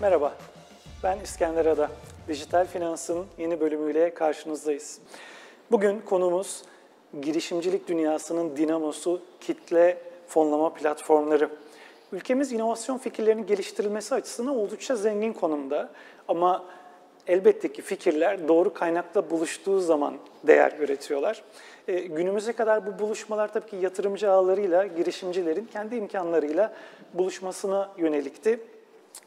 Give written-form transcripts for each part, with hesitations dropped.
Merhaba, ben İskender Ada. Dijital Finans'ın yeni bölümüyle karşınızdayız. Bugün konumuz girişimcilik dünyasının dinamosu kitle fonlama platformları. Ülkemiz inovasyon fikirlerinin geliştirilmesi açısından oldukça zengin konumda ama elbette ki fikirler doğru kaynakla buluştuğu zaman değer üretiyorlar. Günümüze kadar bu buluşmalar tabii ki yatırımcı ağlarıyla, girişimcilerin kendi imkanlarıyla buluşmasına yönelikti.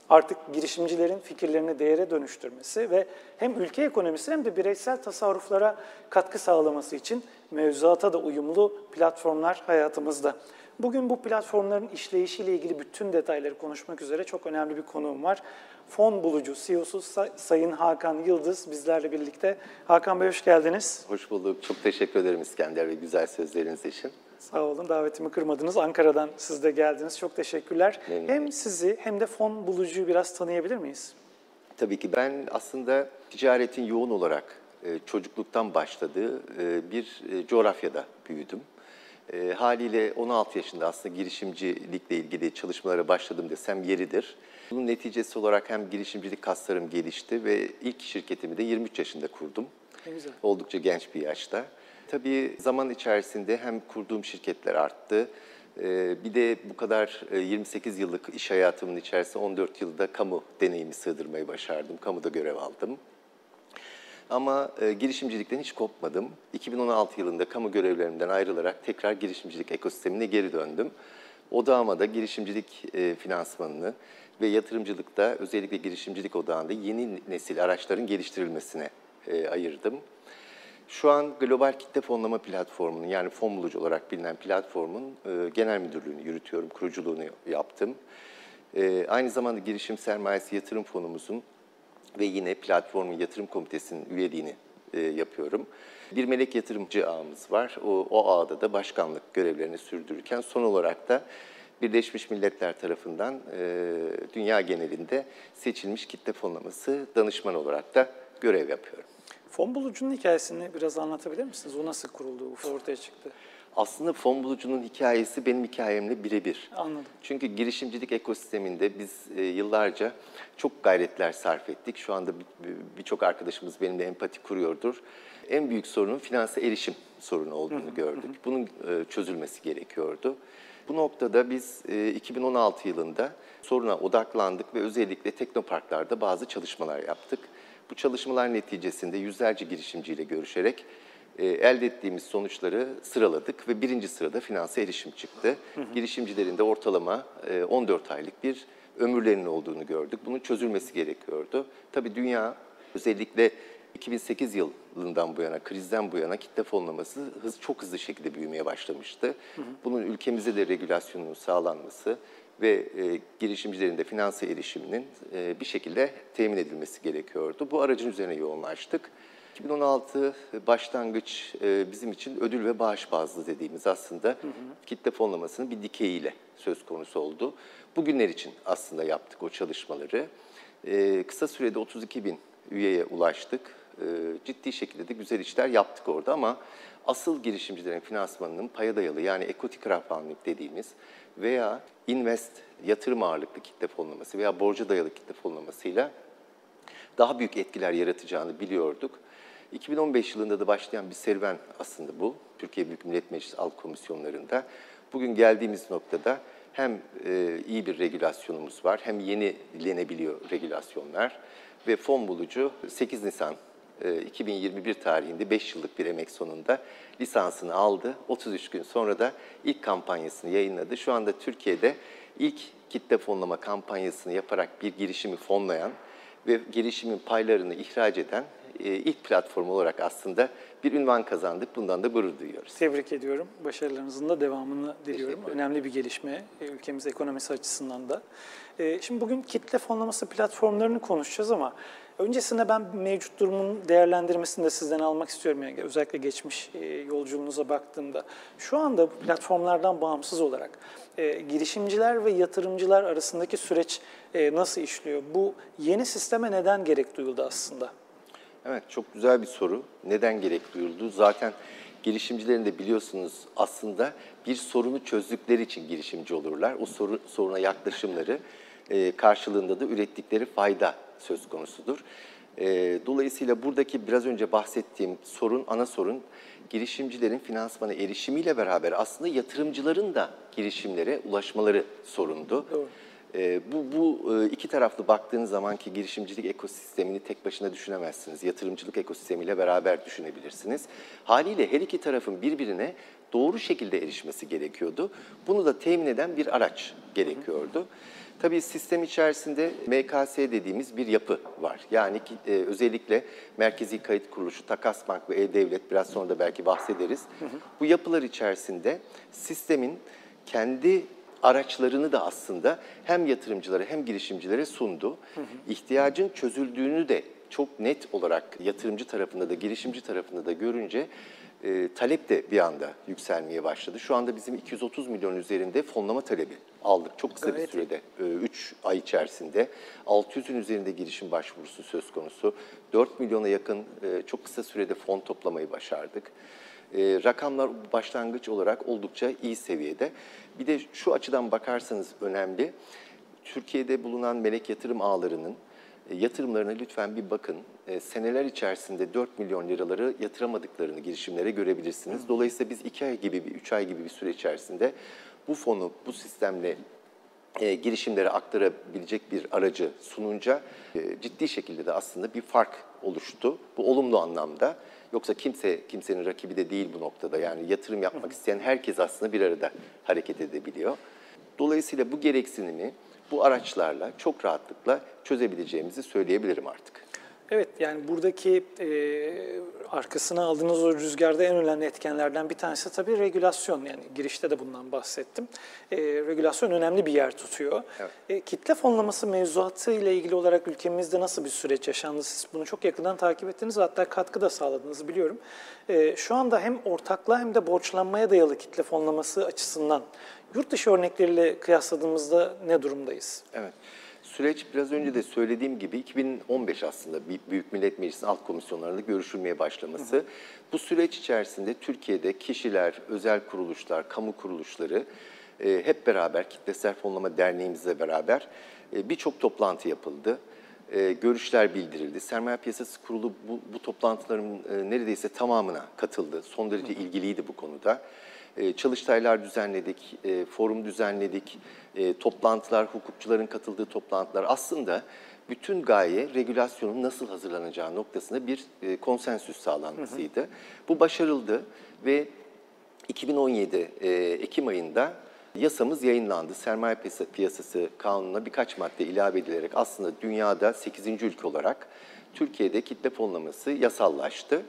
Artık girişimcilerin fikirlerini değere dönüştürmesi ve hem ülke ekonomisi hem de bireysel tasarruflara katkı sağlaması için mevzuata da uyumlu platformlar hayatımızda. Bugün bu platformların işleyişiyle ilgili bütün detayları konuşmak üzere çok önemli bir konuğum var. Fon Bulucu CEO'su Sayın Hakan Yıldız bizlerle birlikte. Hakan Bey hoş geldiniz. Hoş bulduk. Çok teşekkür ederim İskender ve güzel sözleriniz için. Sağ olun, davetimi kırmadınız. Ankara'dan siz de geldiniz. Çok teşekkürler. Hem sizi hem de Fon Bulucu'yu biraz tanıyabilir miyiz? Tabii ki. Ben aslında ticaretin yoğun olarak çocukluktan başladığı bir coğrafyada büyüdüm. Haliyle 16 yaşında aslında girişimcilikle ilgili çalışmalara başladım desem yeridir. Bunun neticesi olarak hem girişimcilik kaslarım gelişti ve ilk şirketimi de 23 yaşında kurdum. Ne güzel. Oldukça genç bir yaşta. Tabii zaman içerisinde hem kurduğum şirketler arttı, bir de bu kadar 28 yıllık iş hayatımın içerisinde 14 yılda kamu deneyimi sığdırmayı başardım, kamuda görev aldım. Ama girişimcilikten hiç kopmadım. 2016 yılında kamu görevlerimden ayrılarak tekrar girişimcilik ekosistemine geri döndüm. Odağıma da girişimcilik finansmanını ve yatırımcılıkta özellikle girişimcilik odağında yeni nesil araçların geliştirilmesine ayırdım. Şu an Global Kitle Fonlama Platformu'nun yani Fon Bulucu olarak bilinen platformun genel müdürlüğünü yürütüyorum, kuruculuğunu yaptım. Aynı zamanda girişim sermayesi yatırım fonumuzun ve yine platformun yatırım komitesinin üyeliğini yapıyorum. Bir melek yatırımcı ağımız var. O ağda da başkanlık görevlerini sürdürürken son olarak da Birleşmiş Milletler tarafından dünya genelinde seçilmiş kitle fonlaması danışmanı olarak da görev yapıyorum. Fon Bulucu'nun hikayesini biraz anlatabilir misiniz? O nasıl kuruldu, ortaya çıktı? Aslında Fon Bulucu'nun hikayesi benim hikayemle birebir. Anladım. Çünkü girişimcilik ekosisteminde biz yıllarca çok gayretler sarf ettik. Şu anda birçok arkadaşımız benimle empati kuruyordur. En büyük sorunun finanse erişim sorunu olduğunu gördük. Bunun çözülmesi gerekiyordu. Bu noktada biz 2016 yılında soruna odaklandık ve özellikle teknoparklarda bazı çalışmalar yaptık. Bu çalışmalar neticesinde yüzlerce girişimciyle görüşerek elde ettiğimiz sonuçları sıraladık ve birinci sırada finanse erişim çıktı. Girişimcilerin de ortalama 14 aylık bir ömürlerinin olduğunu gördük. Bunun çözülmesi gerekiyordu. Tabii dünya özellikle 2008 yılından bu yana, krizden bu yana kitle fonlaması çok hızlı şekilde büyümeye başlamıştı. Bunun ülkemize de regülasyonunun sağlanması ve girişimcilerin de finanse erişiminin bir şekilde temin edilmesi gerekiyordu. Bu aracın üzerine yoğunlaştık. 2016 başlangıç bizim için ödül ve bağış bazlı dediğimiz aslında kitle fonlamasının bir dikeyiyle söz konusu oldu. Bugünler için aslında yaptık o çalışmaları. Kısa sürede 32.000 üyeye ulaştık. Ciddi şekilde de güzel işler yaptık orada ama asıl girişimcilerin finansmanının paya dayalı yani equity crowdfunding dediğimiz veya invest yatırım ağırlıklı kitle fonlaması veya borca dayalı kitle fonlamasıyla daha büyük etkiler yaratacağını biliyorduk. 2015 yılında da başlayan bir serüven aslında bu. Türkiye Büyük Millet Meclisi Alt Komisyonlarında. Bugün geldiğimiz noktada hem iyi bir regülasyonumuz var hem yenilenebiliyor regülasyonlar. Ve Fon Bulucu 8 Nisan 2021 tarihinde 5 yıllık bir emek sonunda lisansını aldı. 33 gün sonra da ilk kampanyasını yayınladı. Şu anda Türkiye'de ilk kitle fonlama kampanyasını yaparak bir girişimi fonlayan ve girişimin paylarını ihraç eden ilk platform olarak aslında bir ünvan kazandık. Bundan da gurur duyuyoruz. Tebrik ediyorum. Başarılarınızın da devamını diliyorum. Önemli bir gelişme ülkemiz ekonomisi açısından da. Şimdi bugün kitle fonlaması platformlarını konuşacağız ama öncesinde ben mevcut durumun değerlendirmesini de sizden almak istiyorum. Yani özellikle geçmiş yolculuğunuza baktığımda. Şu anda bu platformlardan bağımsız olarak girişimciler ve yatırımcılar arasındaki süreç nasıl işliyor? Bu yeni sisteme neden gerek duyuldu aslında? Evet, çok güzel bir soru. Neden gerek duyuldu? Zaten girişimcilerin de biliyorsunuz aslında bir sorunu çözdükleri için girişimci olurlar. O soruna yaklaşımları karşılığında da ürettikleri fayda söz konusudur. Dolayısıyla buradaki biraz önce bahsettiğim sorun, ana sorun girişimcilerin finansmana erişimiyle beraber aslında yatırımcıların da girişimlere ulaşmaları sorundu. Evet. Bu iki taraflı baktığınız zaman ki girişimcilik ekosistemini tek başına düşünemezsiniz. Yatırımcılık ekosistemiyle beraber düşünebilirsiniz. Haliyle her iki tarafın birbirine doğru şekilde erişmesi gerekiyordu. Bunu da temin eden bir araç gerekiyordu. Hı hı. Tabii sistem içerisinde MKS dediğimiz bir yapı var. Yani özellikle Merkezi Kayıt Kuruluşu, Takasbank ve E-Devlet, biraz sonra da belki bahsederiz. Hı hı. Bu yapılar içerisinde sistemin kendi araçlarını da aslında hem yatırımcılara hem girişimcilere sundu. Hı hı. İhtiyacın çözüldüğünü de çok net olarak yatırımcı tarafında da girişimci tarafında da görünce talep de bir anda yükselmeye başladı. Şu anda bizim 230 milyon üzerinde fonlama talebi aldık. Çok kısa bir sürede, 3 ay içerisinde 600'ün üzerinde girişim başvurusu söz konusu. 4 milyona yakın çok kısa sürede fon toplamayı başardık. Rakamlar başlangıç olarak oldukça iyi seviyede. Bir de şu açıdan bakarsanız önemli, Türkiye'de bulunan melek yatırım ağlarının yatırımlarına lütfen bir bakın. Seneler içerisinde 4 milyon liraları yatıramadıklarını girişimlere görebilirsiniz. Dolayısıyla biz 2 ay gibi, 3 ay gibi bir süre içerisinde bu fonu, bu sistemle girişimlere aktarabilecek bir aracı sununca ciddi şekilde de aslında bir fark oluştu. Bu olumlu anlamda. Yoksa kimsenin rakibi de değil bu noktada. Yani yatırım yapmak isteyen herkes aslında bir arada hareket edebiliyor. Dolayısıyla bu gereksinimi bu araçlarla çok rahatlıkla çözebileceğimizi söyleyebilirim artık. Evet, yani buradaki arkasına aldığınız o rüzgarda en önemli etkenlerden bir tanesi tabii regülasyon. Yani girişte de bundan bahsettim. Regülasyon önemli bir yer tutuyor. Evet. Kitle fonlaması mevzuatı ile ilgili olarak ülkemizde nasıl bir süreç yaşandı? Siz bunu çok yakından takip ettiniz, hatta katkı da sağladığınızı biliyorum. Şu anda hem ortaklığa hem de borçlanmaya dayalı kitle fonlaması açısından yurt dışı örnekleriyle kıyasladığımızda ne durumdayız? Evet. Süreç biraz önce de söylediğim gibi 2015 aslında Büyük Millet Meclisi'nin alt komisyonlarında görüşülmeye başlaması. Hı hı. Bu süreç içerisinde Türkiye'de kişiler, özel kuruluşlar, kamu kuruluşları hep beraber, Kitlesel Fonlama Derneğimizle beraber birçok toplantı yapıldı. Görüşler bildirildi. Sermaye Piyasası Kurulu bu toplantıların neredeyse tamamına katıldı. Son derece ilgiliydi bu konuda. Çalıştaylar düzenledik, forum düzenledik, toplantılar, hukukçuların katıldığı toplantılar. Aslında bütün gaye regülasyonun nasıl hazırlanacağı noktasında bir konsensüs sağlanmasıydı. Hı hı. Bu başarıldı ve 2017 Ekim ayında yasamız yayınlandı. Sermaye Piyasası Kanunu'na birkaç madde ilave edilerek aslında dünyada 8. ülke olarak Türkiye'de kitle fonlaması yasallaştı.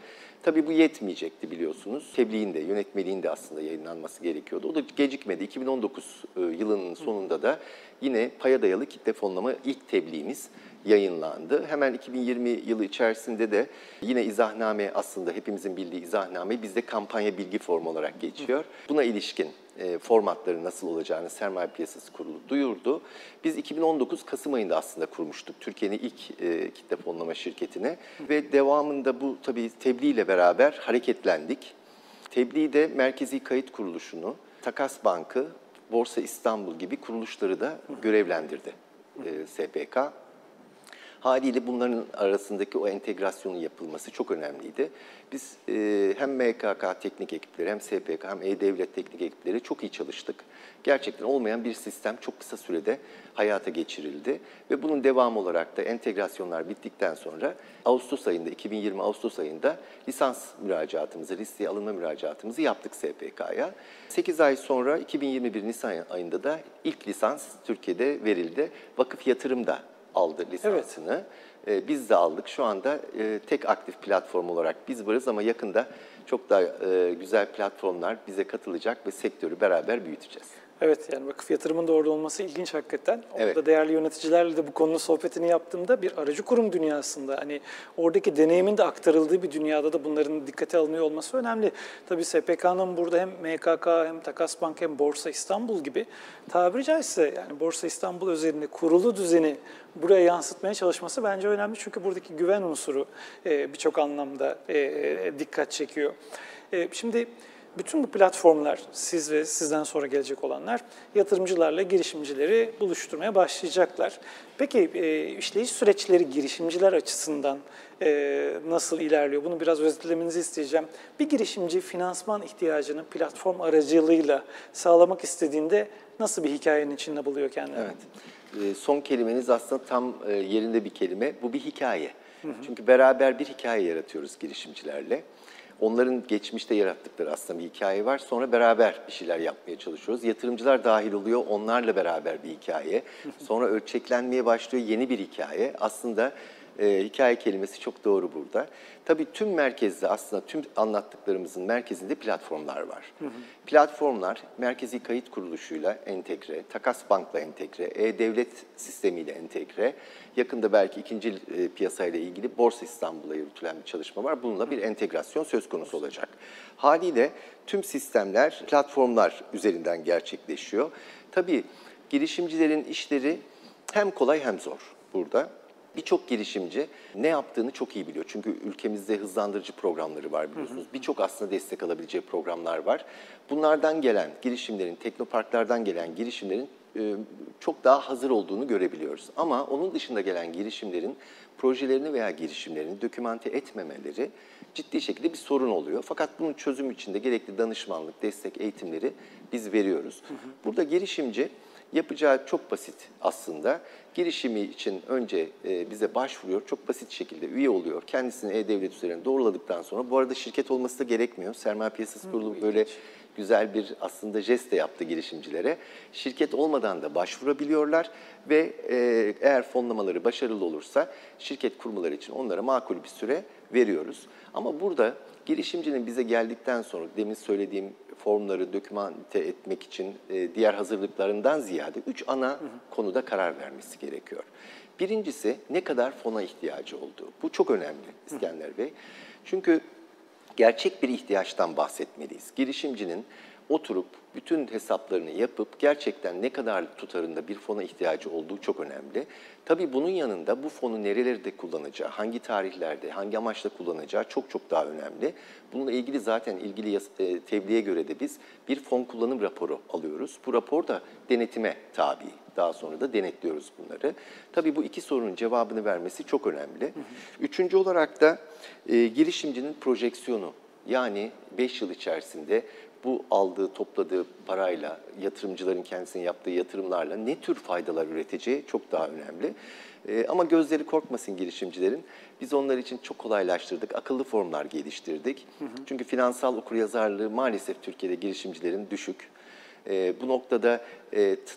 Tabii bu yetmeyecekti biliyorsunuz. Tebliğin de, yönetmeliğin de aslında yayınlanması gerekiyordu. O da gecikmedi. 2019 yılının sonunda da yine paya dayalı kitle fonlama ilk tebliğimiz yayınlandı. Hemen 2020 yılı içerisinde de yine izahname, aslında hepimizin bildiği izahname bizde kampanya bilgi formu olarak geçiyor. Buna ilişkin formatları nasıl olacağını Sermaye Piyasası Kurulu duyurdu. Biz 2019 Kasım ayında aslında kurmuştuk Türkiye'nin ilk kitle fonlama şirketini ve devamında bu tabii tebliğ ile beraber hareketlendik. Tebliğde Merkezi Kayıt Kuruluşu'nu, Takas Bank'ı, Borsa İstanbul gibi kuruluşları da görevlendirdi SPK. Haliyle bunların arasındaki o entegrasyonun yapılması çok önemliydi. Biz hem MKK teknik ekipleri hem SPK hem E-Devlet teknik ekipleri çok iyi çalıştık. Gerçekten olmayan bir sistem çok kısa sürede hayata geçirildi. Ve bunun devamı olarak da entegrasyonlar bittikten sonra Ağustos ayında, 2020 Ağustos ayında lisans müracaatımızı, listeye alınma müracaatımızı yaptık SPK'ya. 8 ay sonra 2021 Nisan ayında da ilk lisans Türkiye'de verildi. Vakıf Yatırım da aldı lisansını. Evet. Biz de aldık. Şu anda tek aktif platform olarak biz varız ama yakında çok daha güzel platformlar bize katılacak ve sektörü beraber büyüteceğiz. Evet, yani vakıf yatırımın da orada olması ilginç hakikaten. Orada evet. Değerli yöneticilerle de bu konunun sohbetini yaptığımda bir aracı kurum dünyasında, hani oradaki deneyimin de aktarıldığı bir dünyada da bunların dikkate alınıyor olması önemli. Tabii SPK'nın burada hem MKK hem Takasbank hem Borsa İstanbul gibi tabiri caizse yani Borsa İstanbul özelinde kurulu düzeni buraya yansıtmaya çalışması bence önemli. Çünkü buradaki güven unsuru birçok anlamda dikkat çekiyor. Şimdi Bütün bu platformlar, siz ve sizden sonra gelecek olanlar, yatırımcılarla girişimcileri buluşturmaya başlayacaklar. Peki işleyiş süreçleri girişimciler açısından nasıl ilerliyor? Bunu biraz özetlemenizi isteyeceğim. Bir girişimci finansman ihtiyacını platform aracılığıyla sağlamak istediğinde nasıl bir hikayenin içinde buluyor kendini? Evet. Son kelimeniz aslında tam yerinde bir kelime. Bu bir hikaye. Hı hı. Çünkü beraber bir hikaye yaratıyoruz girişimcilerle. Onların geçmişte yarattıkları aslında bir hikaye var. Sonra beraber bir şeyler yapmaya çalışıyoruz. Yatırımcılar dahil oluyor. Onlarla beraber bir hikaye. Sonra ölçeklenmeye başlıyor yeni bir hikaye. Aslında hikaye kelimesi çok doğru burada. Tabii tüm merkezde aslında tüm anlattıklarımızın merkezinde platformlar var. Hı hı. Platformlar Merkezi Kayıt Kuruluşu'yla entegre, Takasbank'la entegre, e-devlet sistemiyle entegre. Yakında belki ikinci piyasayla ilgili Borsa İstanbul'a yürütülen bir çalışma var. Bununla bir entegrasyon söz konusu olacak. Haliyle tüm sistemler platformlar üzerinden gerçekleşiyor. Tabii girişimcilerin işleri hem kolay hem zor burada. Birçok girişimci ne yaptığını çok iyi biliyor. Çünkü ülkemizde hızlandırıcı programları var biliyorsunuz. Birçok aslında destek alabileceği programlar var. Bunlardan gelen girişimlerin, teknoparklardan gelen girişimlerin çok daha hazır olduğunu görebiliyoruz. Ama onun dışında gelen girişimlerin projelerini veya girişimlerini dokümante etmemeleri ciddi şekilde bir sorun oluyor. Fakat bunun çözümü için de gerekli danışmanlık, destek, eğitimleri biz veriyoruz. Burada girişimci yapacağı çok basit aslında. Girişimi için önce bize başvuruyor. Çok basit şekilde üye oluyor. Kendisini e-devlet üzerine doğruladıktan sonra, bu arada şirket olması da gerekmiyor. Sermaye Piyasası Kurulu böyle güzel bir aslında jest de yaptı girişimcilere. Şirket olmadan da başvurabiliyorlar ve eğer fonlamaları başarılı olursa şirket kurmaları için onlara makul bir süre veriyoruz. Ama burada girişimcinin bize geldikten sonra demin söylediğim formları dokümante etmek için diğer hazırlıklarından ziyade 3 ana konuda karar vermesi gerekiyor. Birincisi ne kadar fona ihtiyacı olduğu. Bu çok önemli İskender Bey. Çünkü gerçek bir ihtiyaçtan bahsetmeliyiz. Girişimcinin oturup bütün hesaplarını yapıp gerçekten ne kadar tutarında bir fona ihtiyacı olduğu çok önemli. Tabii bunun yanında bu fonu nerelerde kullanacağı, hangi tarihlerde, hangi amaçla kullanacağı çok daha önemli. Bununla ilgili zaten ilgili tebliğe göre de biz bir fon kullanım raporu alıyoruz. Bu rapor da denetime tabi. Daha sonra da denetliyoruz bunları. Tabii bu iki sorunun cevabını vermesi çok önemli. Hı hı. Üçüncü olarak da girişimcinin projeksiyonu. Yani 5 yıl içerisinde bu aldığı, topladığı parayla, yatırımcıların kendisine yaptığı yatırımlarla ne tür faydalar üreteceği çok daha önemli. Ama gözleri korkmasın girişimcilerin. Biz onlar için çok kolaylaştırdık, akıllı formlar geliştirdik. Hı hı. Çünkü finansal okuryazarlığı maalesef Türkiye'de girişimcilerin düşük. Bu noktada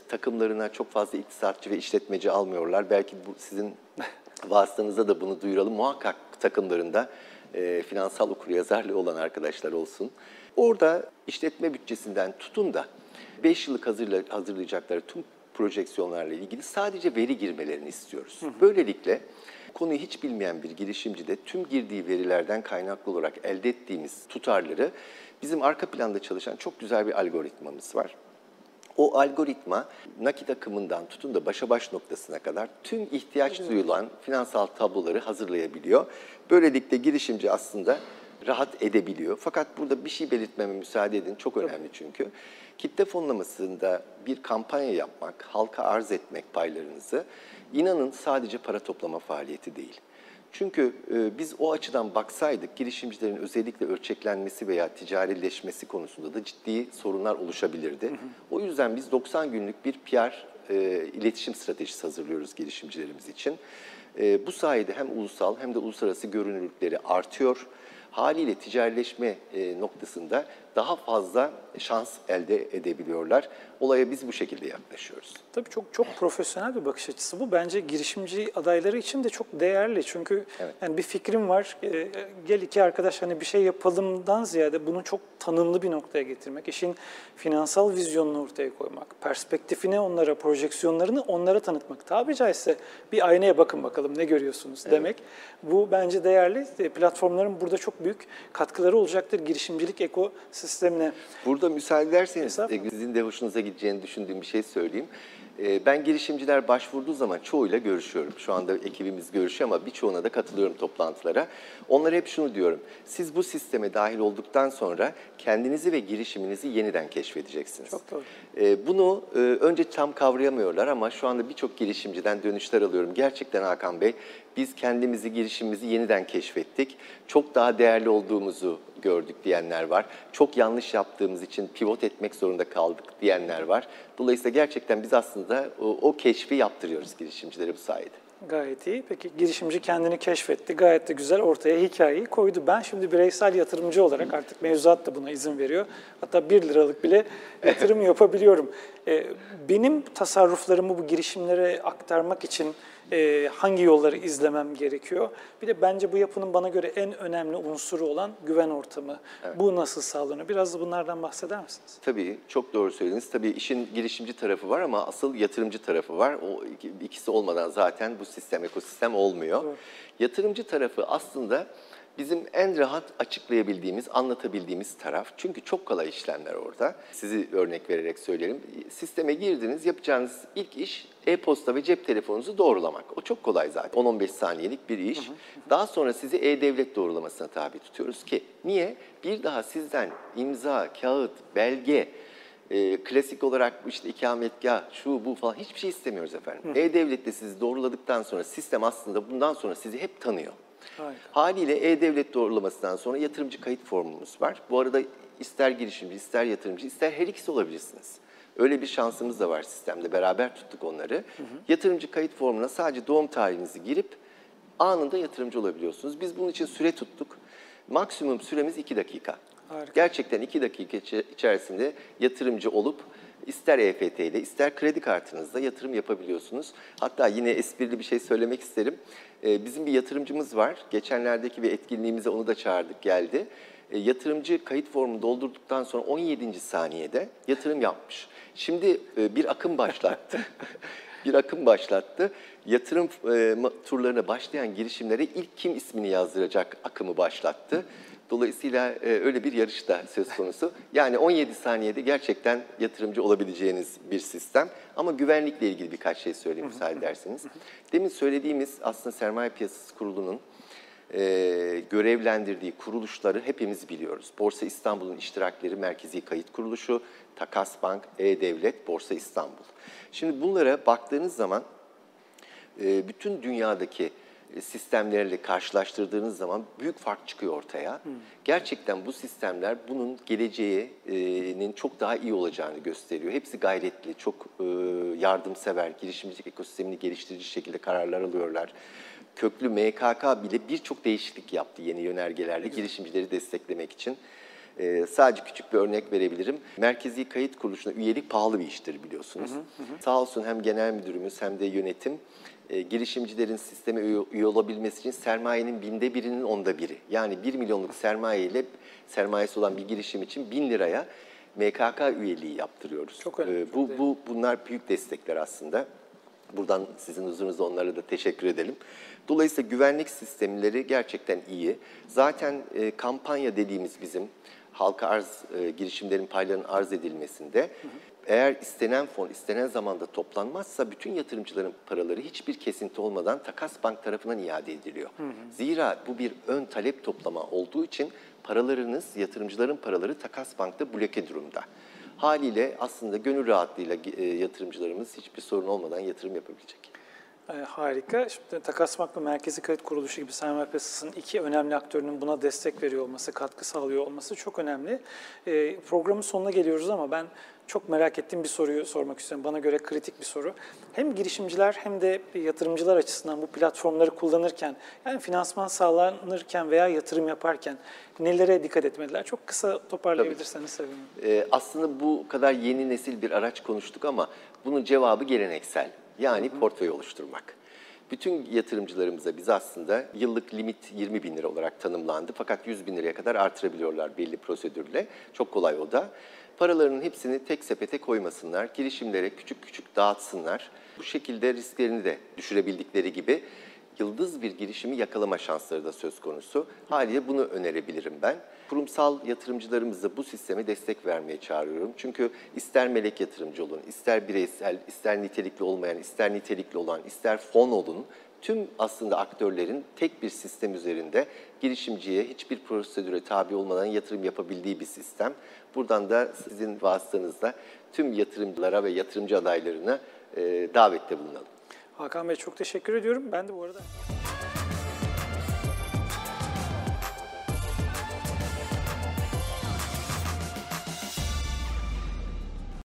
takımlarına çok fazla iktisatçı ve işletmeci almıyorlar. Belki sizin vasıtanıza da bunu duyuralım. Muhakkak takımlarında finansal okuryazarlığı olan arkadaşlar olsun. Orada işletme bütçesinden tutun da 5 yıllık hazırlayacakları tüm projeksiyonlarla ilgili sadece veri girmelerini istiyoruz. Hı hı. Böylelikle konuyu hiç bilmeyen bir girişimci de tüm girdiği verilerden kaynaklı olarak elde ettiğimiz tutarları, bizim arka planda çalışan çok güzel bir algoritmamız var. O algoritma nakit akımından tutun da başa baş noktasına kadar tüm ihtiyaç duyulan finansal tabloları hazırlayabiliyor. Böylelikle girişimci aslında rahat edebiliyor. Fakat burada bir şey belirtmeme müsaade edin. Çok önemli çünkü. Kitle fonlamasında bir kampanya yapmak, halka arz etmek paylarınızı, inanın sadece para toplama faaliyeti değil. Çünkü biz o açıdan baksaydık girişimcilerin özellikle ölçeklenmesi veya ticarileşmesi konusunda da ciddi sorunlar oluşabilirdi. Hı hı. O yüzden biz 90 günlük bir PR iletişim stratejisi hazırlıyoruz girişimcilerimiz için. Bu sayede hem ulusal hem de uluslararası görünürlükleri artıyor. Haliyle ticarileşme noktasında daha fazla şans elde edebiliyorlar. Olaya biz bu şekilde yaklaşıyoruz. Tabii çok profesyonel bir bakış açısı bu. Bence girişimci adayları için de çok değerli. Çünkü yani bir fikrim var, gel iki arkadaş hani bir şey yapalımdan ziyade bunu çok tanımlı bir noktaya getirmek, işin finansal vizyonunu ortaya koymak, perspektifini onlara, projeksiyonlarını onlara tanıtmak. Tabiri caizse bir aynaya bakın bakalım ne görüyorsunuz demek. Bu bence değerli. Platformların burada çok büyük katkıları olacaktır girişimcilik ekosistemine. Burada müsaade ederseniz sizin de hoşunuza gideceğini düşündüğüm bir şey söyleyeyim. Ben girişimciler başvurduğu zaman çoğuyla görüşüyorum. Şu anda ekibimiz görüşüyor ama birçoğuna da katılıyorum toplantılara. Onlara hep şunu diyorum. Siz bu sisteme dahil olduktan sonra kendinizi ve girişiminizi yeniden keşfedeceksiniz. Çok doğru. Bunu önce tam kavrayamıyorlar ama şu anda birçok girişimciden dönüşler alıyorum. Gerçekten Hakan Bey, biz kendimizi, girişimimizi yeniden keşfettik. Çok daha değerli olduğumuzu gördük diyenler var. Çok yanlış yaptığımız için pivot etmek zorunda kaldık diyenler var. Dolayısıyla gerçekten biz aslında o keşfi yaptırıyoruz girişimcilere bu sayede. Gayet iyi. Peki girişimci kendini keşfetti. Gayet de güzel ortaya hikayeyi koydu. Ben şimdi bireysel yatırımcı olarak artık mevzuat da buna izin veriyor. Hatta 1 liralık bile yatırım yapabiliyorum. Benim tasarruflarımı bu girişimlere aktarmak için hangi yolları izlemem gerekiyor? Bir de bence bu yapının bana göre en önemli unsuru olan güven ortamı. Evet. Bu nasıl sağlanıyor? Biraz da bunlardan bahseder misiniz? Tabii, çok doğru söylediniz. Tabii işin girişimci tarafı var ama asıl yatırımcı tarafı var. O ikisi olmadan zaten bu sistem, ekosistem olmuyor. Evet. Yatırımcı tarafı aslında bizim en rahat açıklayabildiğimiz, anlatabildiğimiz taraf. Çünkü çok kolay işlemler orada. Sizi örnek vererek söyleyelim. Sisteme girdiniz, yapacağınız ilk iş e-posta ve cep telefonunuzu doğrulamak. O çok kolay zaten. 10-15 saniyelik bir iş. Daha sonra sizi e-devlet doğrulamasına tabi tutuyoruz ki niye? Bir daha sizden imza, kağıt, belge, klasik olarak işte ikametgah, şu bu falan hiçbir şey istemiyoruz efendim. E-devlette sizi doğruladıktan sonra sistem aslında bundan sonra sizi hep tanıyor. Hayır. Haliyle E-Devlet doğrulamasından sonra yatırımcı kayıt formumuz var. Bu arada ister girişimci, ister yatırımcı, ister her ikisi olabilirsiniz. Öyle bir şansımız da var sistemde. Beraber tuttuk onları. Yatırımcı kayıt formuna sadece doğum tarihinizi girip anında yatırımcı olabiliyorsunuz. Biz bunun için süre tuttuk. Maksimum süremiz 2 dakika. Harika. Gerçekten 2 dakika içerisinde yatırımcı olup İster EFT ile ister kredi kartınızla yatırım yapabiliyorsunuz. Hatta yine esprili bir şey söylemek isterim. Bizim bir yatırımcımız var. Geçenlerdeki bir etkinliğimize onu da çağırdık, geldi. Yatırımcı kayıt formunu doldurduktan sonra 17. saniyede yatırım yapmış. Şimdi bir akım başlattı. Yatırım turlarına başlayan girişimlere ilk kim ismini yazdıracak akımı başlattı. Dolayısıyla öyle bir yarış da söz konusu. Yani 17 saniyede gerçekten yatırımcı olabileceğiniz bir sistem. Ama güvenlikle ilgili birkaç şey söyleyeyim müsaade ederseniz. Demin söylediğimiz aslında Sermaye Piyasası Kurulu'nun görevlendirdiği kuruluşları hepimiz biliyoruz. Borsa İstanbul'un iştirakleri Merkezi Kayıt Kuruluşu, Takasbank, E-Devlet, Borsa İstanbul. Şimdi bunlara baktığınız zaman bütün dünyadaki sistemlerle karşılaştırdığınız zaman büyük fark çıkıyor ortaya. Gerçekten bu sistemler bunun geleceğinin çok daha iyi olacağını gösteriyor. Hepsi gayretli, çok yardımsever, girişimcilik ekosistemini geliştirici şekilde kararlar alıyorlar. Köklü MKK bile birçok değişiklik yaptı yeni yönergelerle girişimcileri desteklemek için. Sadece küçük bir örnek verebilirim. Merkezi Kayıt Kuruluşu'na üyelik pahalı bir iştir biliyorsunuz. Sağ olsun hem genel müdürümüz hem de yönetim girişimcilerin sisteme üye olabilmesi için sermayenin 1/1000'inin 1/10'i. Yani 1 milyonluk sermayesi olan bir girişim için 1000 liraya MKK üyeliği yaptırıyoruz. Çok önemli. Bunlar büyük destekler aslında. Buradan sizin huzurunuzda onlara da teşekkür edelim. Dolayısıyla güvenlik sistemleri gerçekten iyi. Zaten kampanya dediğimiz bizim halka arz, girişimlerin paylarının arz edilmesinde eğer istenen fon, istenen zamanda toplanmazsa bütün yatırımcıların paraları hiçbir kesinti olmadan Takasbank tarafından iade ediliyor. Zira bu bir ön talep toplama olduğu için paralarınız, yatırımcıların paraları Takasbank'ta bloke durumda. Haliyle aslında gönül rahatlığıyla yatırımcılarımız hiçbir sorun olmadan yatırım yapabilecek. Harika. Şimdi Takasbank ve Merkezi Kayıt Kuruluşu gibi sermaye piyasasının iki önemli aktörünün buna destek veriyor olması, katkı sağlıyor olması çok önemli. Programın sonuna geliyoruz ama ben çok merak ettiğim bir soruyu sormak istiyorum. Bana göre kritik bir soru. Hem girişimciler hem de yatırımcılar açısından bu platformları kullanırken, yani finansman sağlanırken veya yatırım yaparken nelere dikkat etmeliler? Çok kısa toparlayabilirseniz sevinirim. Aslında bu kadar yeni nesil bir araç konuştuk ama bunun cevabı geleneksel. Yani portföy oluşturmak. Bütün yatırımcılarımıza biz aslında yıllık limit 20.000 lira olarak tanımlandı. Fakat 100.000 liraya kadar artırabiliyorlar belli prosedürle. Çok kolay o da. Paralarının hepsini tek sepete koymasınlar. Girişimlere küçük küçük dağıtsınlar. Bu şekilde risklerini de düşürebildikleri gibi yıldız bir girişimi yakalama şansları da söz konusu. Haliyle bunu önerebilirim ben. kurumsal yatırımcılarımızı bu sisteme destek vermeye çağırıyorum. Çünkü ister melek yatırımcı olun, ister bireysel, ister nitelikli olmayan, ister nitelikli olan, ister fon olun, tüm aslında aktörlerin tek bir sistem üzerinde girişimciye hiçbir prosedüre tabi olmadan yatırım yapabildiği bir sistem. Buradan da sizin vasıtanızla tüm yatırımcılara ve yatırımcı adaylarına davette bulunalım. Hakan Bey, çok teşekkür ediyorum. Ben de bu arada...